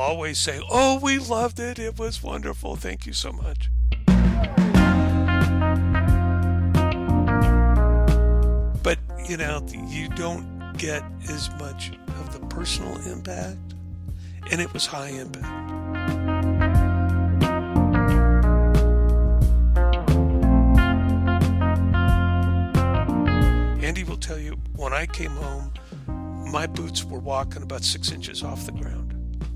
always say, oh, we loved it. It was wonderful. Thank you so much. But, you know, you don't get as much of the personal impact. And it was high impact. Andy will tell you, when I came home, my boots were walking about 6 inches off the ground.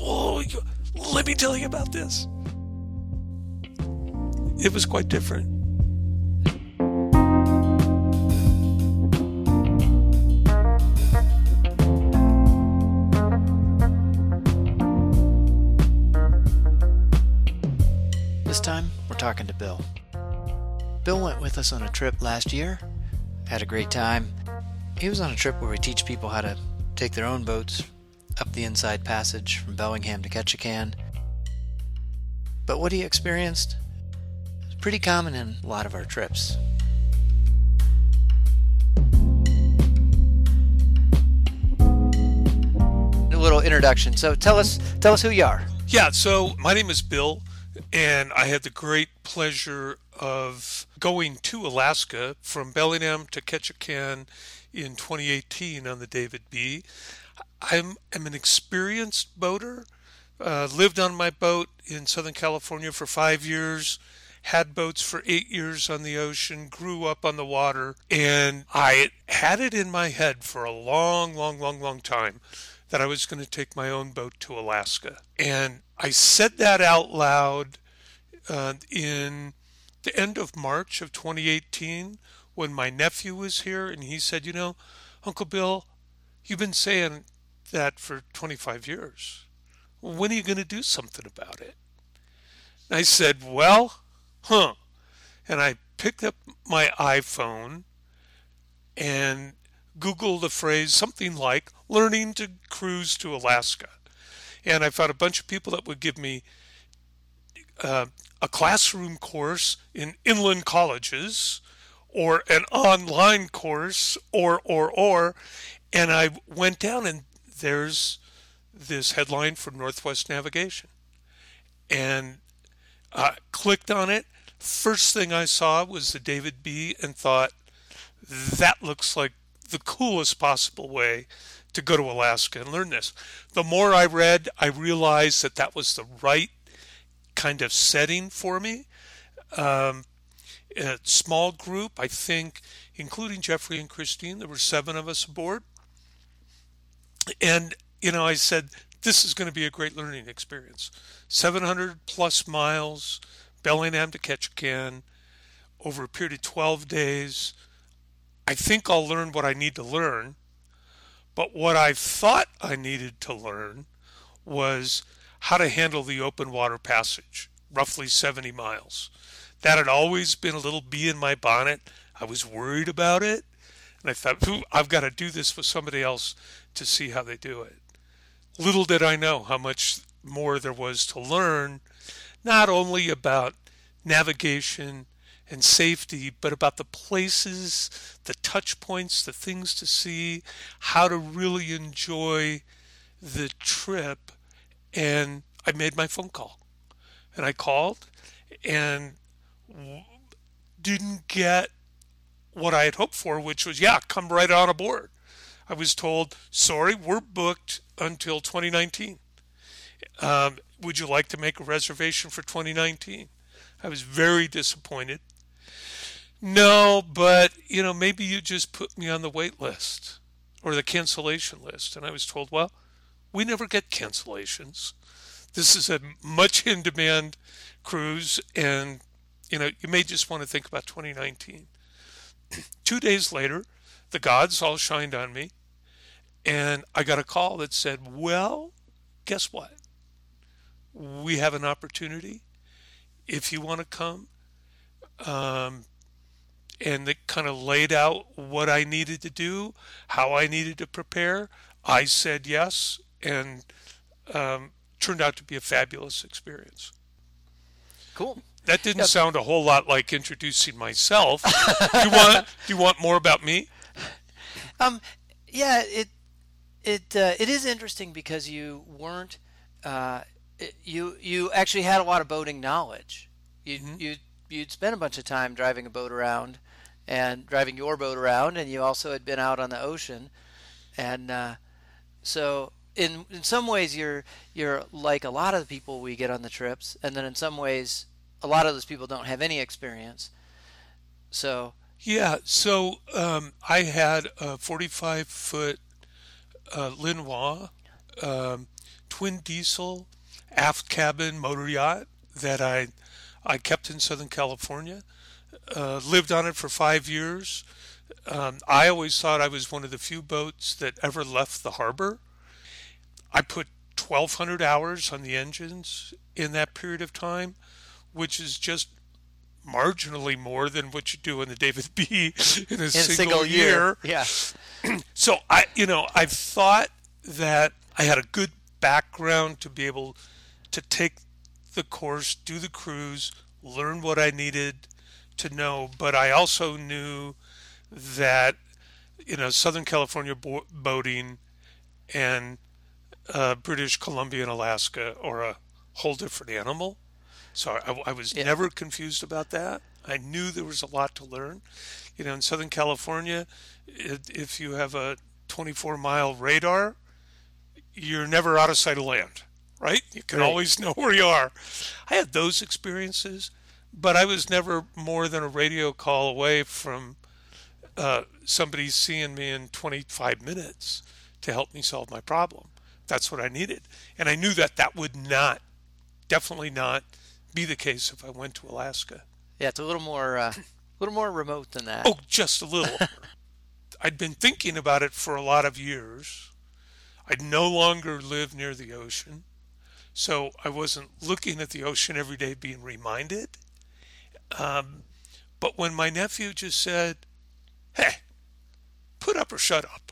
Oh, let me tell you about this. It was quite different. This time, we're talking to Bill. Bill went with us on a trip last year, had a great time. He was on a trip where we teach people how to take their own boats up the Inside Passage from Bellingham to Ketchikan. But what he experienced is pretty common in a lot of our trips. A little introduction. So tell us who you are. Yeah, so my name is Bill, and I had the great pleasure of going to Alaska from Bellingham to Ketchikan in 2018 on the David B. I'm an experienced boater, lived on my boat in Southern California for 5 years, had boats for 8 years on the ocean, grew up on the water, and I had it in my head for a long time that I was going to take my own boat to Alaska. And I said that out loud in the end of March of 2018 when my nephew was here, and he said, you know, Uncle Bill, you've been saying that for 25 years. When are you going to do something about it? And I said, well, And I picked up my iPhone and Googled the phrase something like learning to cruise to Alaska. And I found a bunch of people that would give me a classroom course in inland colleges or an online course or. And I went down, and there's this headline from Northwest Navigation. And I clicked on it. First thing I saw was the David B. and thought, that looks like the coolest possible way to go to Alaska and learn this. The more I read, I realized that was the right kind of setting for me. A small group, I think, including Jeffrey and Christine, there were 7 of us aboard. And, you know, I said, this is going to be a great learning experience. 700 plus miles, Bellingham to Ketchikan, over a period of 12 days. I think I'll learn what I need to learn. But what I thought I needed to learn was how to handle the open water passage, roughly 70 miles. That had always been a little bee in my bonnet. I was worried about it. And I thought, I've got to do this with somebody else to see how they do it. Little did I know how much more there was to learn, not only about navigation and safety, but about the places, the touch points, the things to see, how to really enjoy the trip. And I made my phone call. And I called and didn't get what I had hoped for, which was, come right on aboard. I was told, sorry, we're booked until 2019. Would you like to make a reservation for 2019? I was very disappointed. No, but, you know, maybe you just put me on the wait list or the cancellation list. And I was told, well, we never get cancellations. This is a much in-demand cruise, and, you know, you may just want to think about 2019. 2 days later, the gods all shined on me, and I got a call that said, well, guess what? We have an opportunity. If you want to come, and they kind of laid out what I needed to do, how I needed to prepare, I said yes, and turned out to be a fabulous experience. Cool. That didn't sound a whole lot like introducing myself. Do you want more about me? It is interesting because you weren't you actually had a lot of boating knowledge. You'd spent a bunch of time driving a boat around and driving your boat around, and you also had been out on the ocean. And so in some ways you're like a lot of the people we get on the trips, and then in some ways a lot of those people don't have any experience. So yeah, so I had a 45-foot Linois twin diesel aft cabin motor yacht that I kept in Southern California. Lived on it for 5 years. I always thought I was one of the few boats that ever left the harbor. I put 1,200 hours on the engines in that period of time, which is just marginally more than what you do in the David B. in a single year. Yeah. So I thought that I had a good background to be able to take the course, do the cruise, learn what I needed to know, but I also knew that Southern California boating and British Columbia and Alaska are a whole different animal. So I was never confused about that. I knew there was a lot to learn. In Southern California, if you have a 24-mile radar, you're never out of sight of land, right? You can always know where you are. I had those experiences, but I was never more than a radio call away from somebody seeing me in 25 minutes to help me solve my problem. That's what I needed. And I knew that would not, definitely not, be the case if I went to Alaska. Yeah, it's a little more remote than that. Oh, just a little. I'd been thinking about it for a lot of years. I'd no longer live near the ocean, so I wasn't looking at the ocean every day being reminded. But when my nephew just said, "Hey, put up or shut up."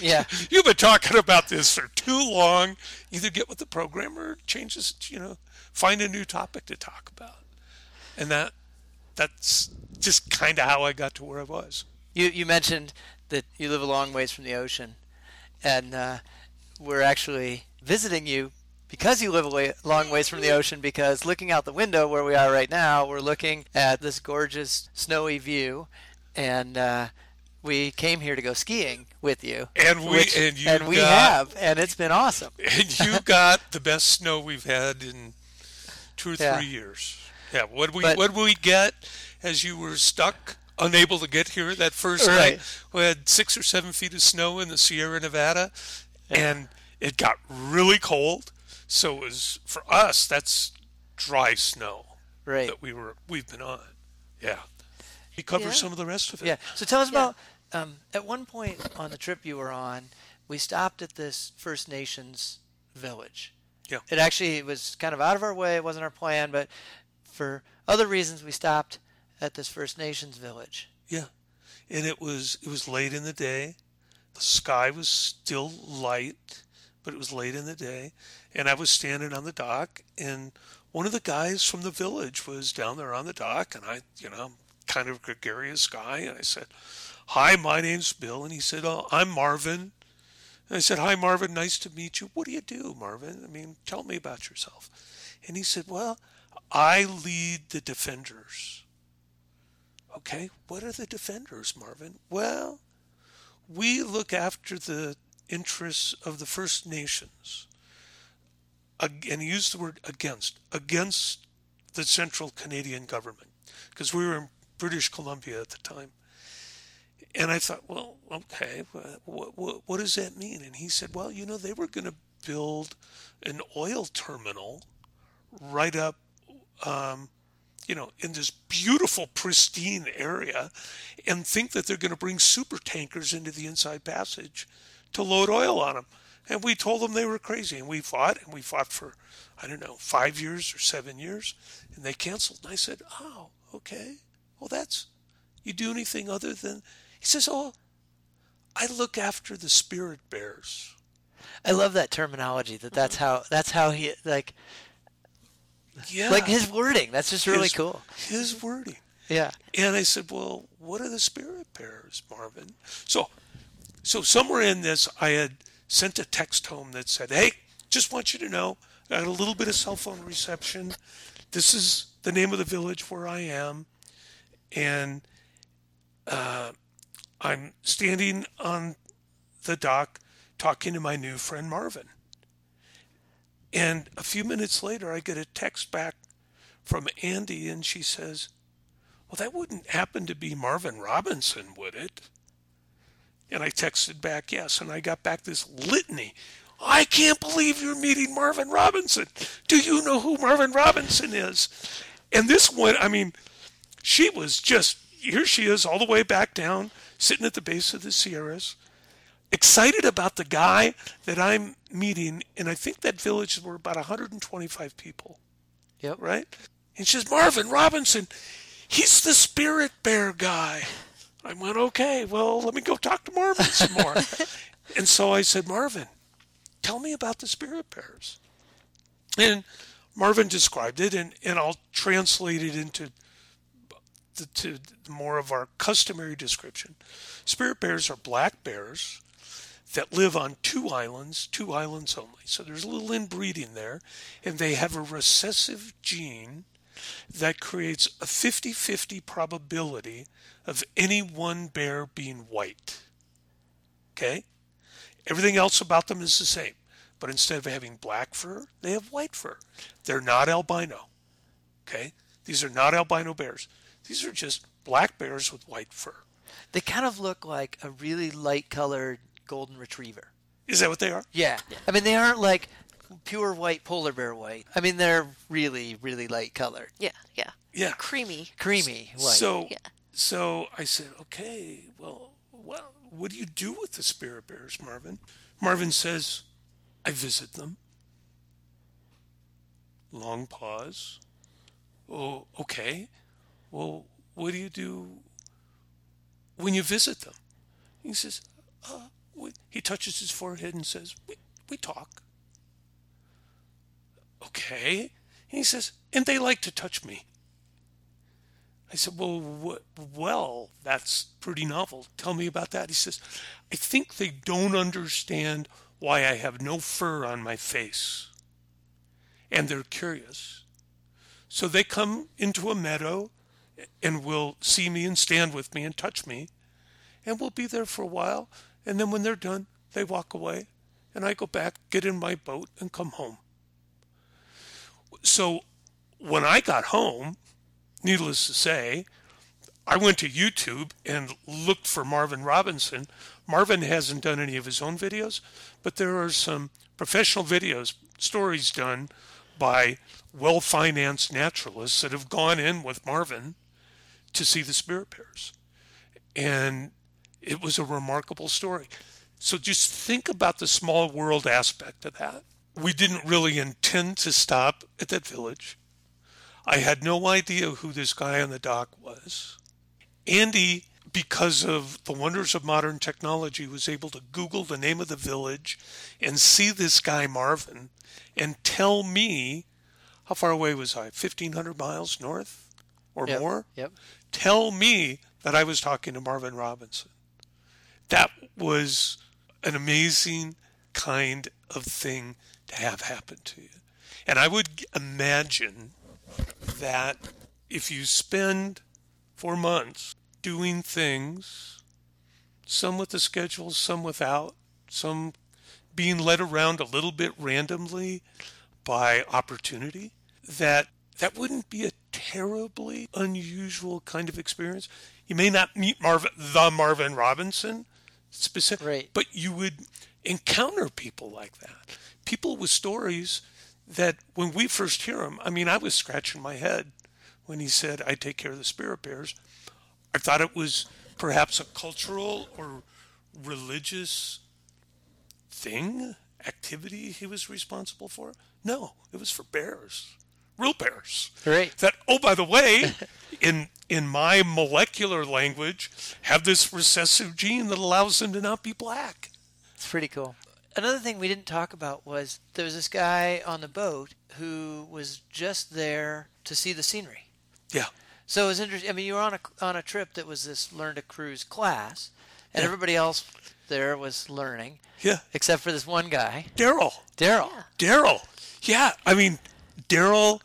Yeah. You've been talking about this for too long. Either get with the program or change this, find a new topic to talk about. And that's just kind of how I got to where I was. You mentioned that you live a long ways from the ocean, and we're actually visiting you because you live a long ways from the ocean, because looking out the window where we are right now, we're looking at this gorgeous snowy view, and we came here to go skiing with you. And it's been awesome. And you got the best snow we've had in 2 or 3 years. Yeah, what we get as you were stuck, unable to get here that first night? We had 6 or 7 feet of snow in the Sierra Nevada, and it got really cold. So it was, for us, that's dry snow that we've been on. Yeah. We cover some of the rest of it. Yeah. So tell us about, at one point on the trip you were on, we stopped at this First Nations village. Yeah. It actually was kind of out of our way. It wasn't our plan, but for other reasons we stopped at this First Nations village. Yeah. And it was late in the day. The sky was still light, but it was late in the day. And I was standing on the dock, and one of the guys from the village was down there on the dock, and I, kind of gregarious guy, and I said, "Hi, my name's Bill." And he said, "Oh, I'm Marvin." And I said, "Hi, Marvin, nice to meet you. What do you do, Marvin? I mean, tell me about yourself." And he said, "Well, I lead the Defenders." "Okay, what are the Defenders, Marvin?" "Well, we look after the interests of the First Nations." And he used the word against the central Canadian government, because we were in British Columbia at the time. And I thought, well, okay, what does that mean? And he said, well, they were going to build an oil terminal right up, in this beautiful, pristine area, and think that they're going to bring super tankers into the Inside Passage to load oil on them. And we told them they were crazy, and we fought for, I don't know, 5 years or 7 years, and they canceled. And I said, oh, okay. Well, you do anything other than, he says, oh, I look after the spirit bears. I love that terminology, that's how he, like his wording. That's just really cool. His wording. Yeah. And I said, well, what are the spirit bears, Marvin? So somewhere in this, I had sent a text home that said, hey, just want you to know, Got a little bit of cell phone reception. This is the name of the village where I am. And I'm standing on the dock talking to my new friend Marvin. And a few minutes later, I get a text back from Andy, and she says, well, that wouldn't happen to be Marvin Robinson, would it? And I texted back, yes, and I got back this litany. I can't believe you're meeting Marvin Robinson. Do you know who Marvin Robinson is? And this one, I mean, she was just, here she is all the way back down, sitting at the base of the Sierras, excited about the guy that I'm meeting. And I think that village were about 125 people. Yep. Right? And she says, Marvin Robinson, he's the spirit bear guy. I went, okay, well, let me go talk to Marvin some more. And so I said, Marvin, tell me about the spirit bears. And Marvin described it, and I'll translate it into to more of our customary description. Spirit bears are black bears that live on two islands only. So there's a little inbreeding there, and they have a recessive gene that creates a 50-50 probability of any one bear being white. Okay? Everything else about them is the same, but instead of having black fur, they have white fur. They're not albino. Okay? These are not albino bears. These are just black bears with white fur. They kind of look like a really light-colored golden retriever. Is that what they are? Yeah. I mean, they aren't like pure white polar bear white. I mean, they're really, really light colored. Yeah. Creamy white. So I said, okay, well, what do you do with the spirit bears, Marvin? Marvin says, I visit them. Long pause. Oh, okay. Well, what do you do when you visit them? He says, he touches his forehead and says, we talk. Okay. And he says, and they like to touch me. I said, well, that's pretty novel. Tell me about that. He says, I think they don't understand why I have no fur on my face. And they're curious. So they come into a meadow and will see me and stand with me and touch me. And we'll be there for a while. And then when they're done, they walk away. And I go back, get in my boat, and come home. So when I got home, needless to say, I went to YouTube and looked for Marvin Robinson. Marvin hasn't done any of his own videos, but there are some professional videos, stories done by well-financed naturalists that have gone in with Marvin to see the spirit bears. And it was a remarkable story. So just think about the small world aspect of that. We didn't really intend to stop at that village. I had no idea who this guy on the dock was. Andy, because of the wonders of modern technology, was able to Google the name of the village and see this guy Marvin and tell me, how far away was I, 1,500 miles north or more? Yep. Tell me that I was talking to Marvin Robinson. That was an amazing kind of thing to have happen to you. And I would imagine that if you spend 4 months doing things, some with the schedule, some without, some being led around a little bit randomly by opportunity, that wouldn't be a terribly unusual kind of experience. You may not meet Marvin Robinson specific, right, but you would encounter people like that. People with stories that when we first hear them, I mean, I was scratching my head when he said, I take care of the spirit bears. I thought it was perhaps a cultural or religious thing, activity he was responsible for. No, it was for bears, real bears. Right. That, oh, by the way, in my molecular language, have this recessive gene that allows them to not be black. It's pretty cool. Another thing we didn't talk about was there was this guy on the boat who was just there to see the scenery. Yeah. So it was interesting. I mean, you were on a trip that was this Learn to Cruise class, and everybody else there was learning. Yeah. Except for this one guy. Daryl. Yeah. Yeah. I mean, Daryl,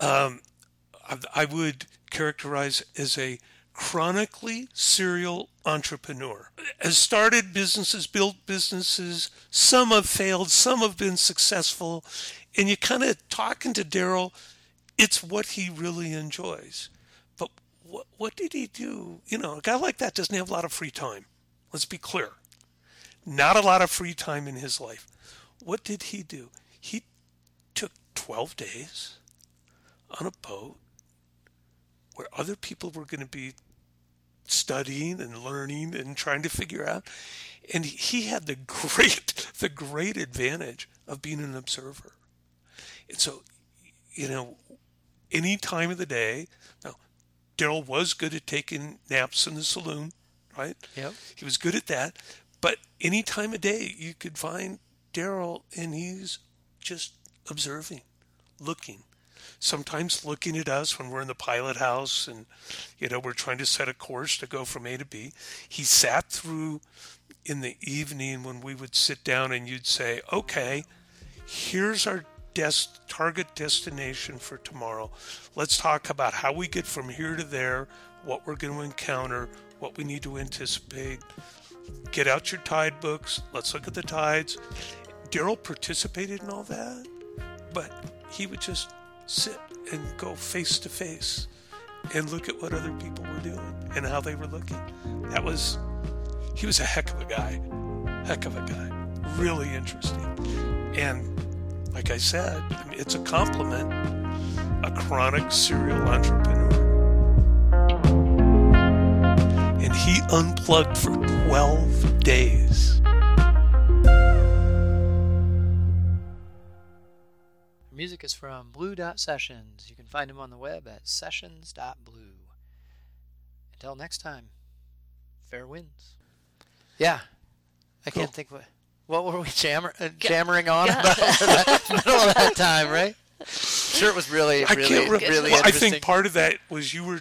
I would characterize as a chronically serial entrepreneur. Has started businesses, built businesses. Some have failed. Some have been successful. And you kind of talking to Daryl, it's what he really enjoys. But what did he do? You know, a guy like that doesn't have a lot of free time. Let's be clear. Not a lot of free time in his life. What did he do? He took 12 days on a boat where other people were going to be studying and learning and trying to figure out. And he had the great advantage of being an observer. And so, you know, any time of the day. Now, Daryl was good at taking naps in the saloon, right? Yep. He was good at that. But any time of day, you could find Daryl, and he's just observing, looking. Sometimes looking at us when we're in the pilot house and, you know, we're trying to set a course to go from A to B. He sat through in the evening when we would sit down and you'd say, okay, here's our target destination for tomorrow. Let's talk about how we get from here to there, what we're going to encounter, what we need to anticipate. Get out your tide books. Let's look at the tides. Daryl participated in all that, but he would just sit and go face to face and look at what other people were doing and how they were looking. He was a heck of a guy, really interesting. And like I said, I mean, it's a compliment, a chronic serial entrepreneur. And he unplugged for 12 days. Music is from Blue Dot Sessions. You can find them on the web at sessions.blue. Until next time, fair winds. Yeah. I can't think what were we jammering on about for that middle of that time, right? Sure, it was really interesting. I think part of that was you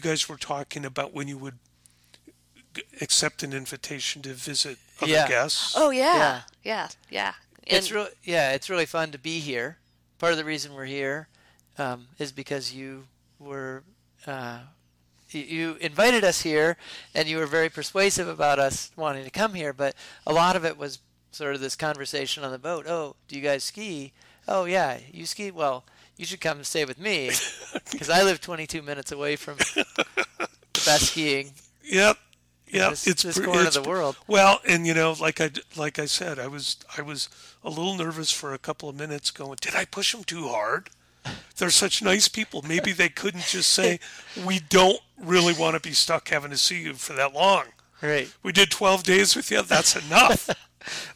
guys were talking about when you would accept an invitation to visit other guests. Oh, yeah. It's really fun to be here. Part of the reason we're here is because you were you invited us here, and you were very persuasive about us wanting to come here. But a lot of it was sort of this conversation on the boat. Oh, do you guys ski? Oh, yeah, you ski. Well, you should come and stay with me because I live 22 minutes away from the best skiing. Yep. Yeah, it's corner of the world. Well, and you know, like I said, I was a little nervous for a couple of minutes, going, did I push them too hard? They're such nice people. Maybe they couldn't just say, we don't really want to be stuck having to see you for that long. Right. We did 12 days with you. That's enough.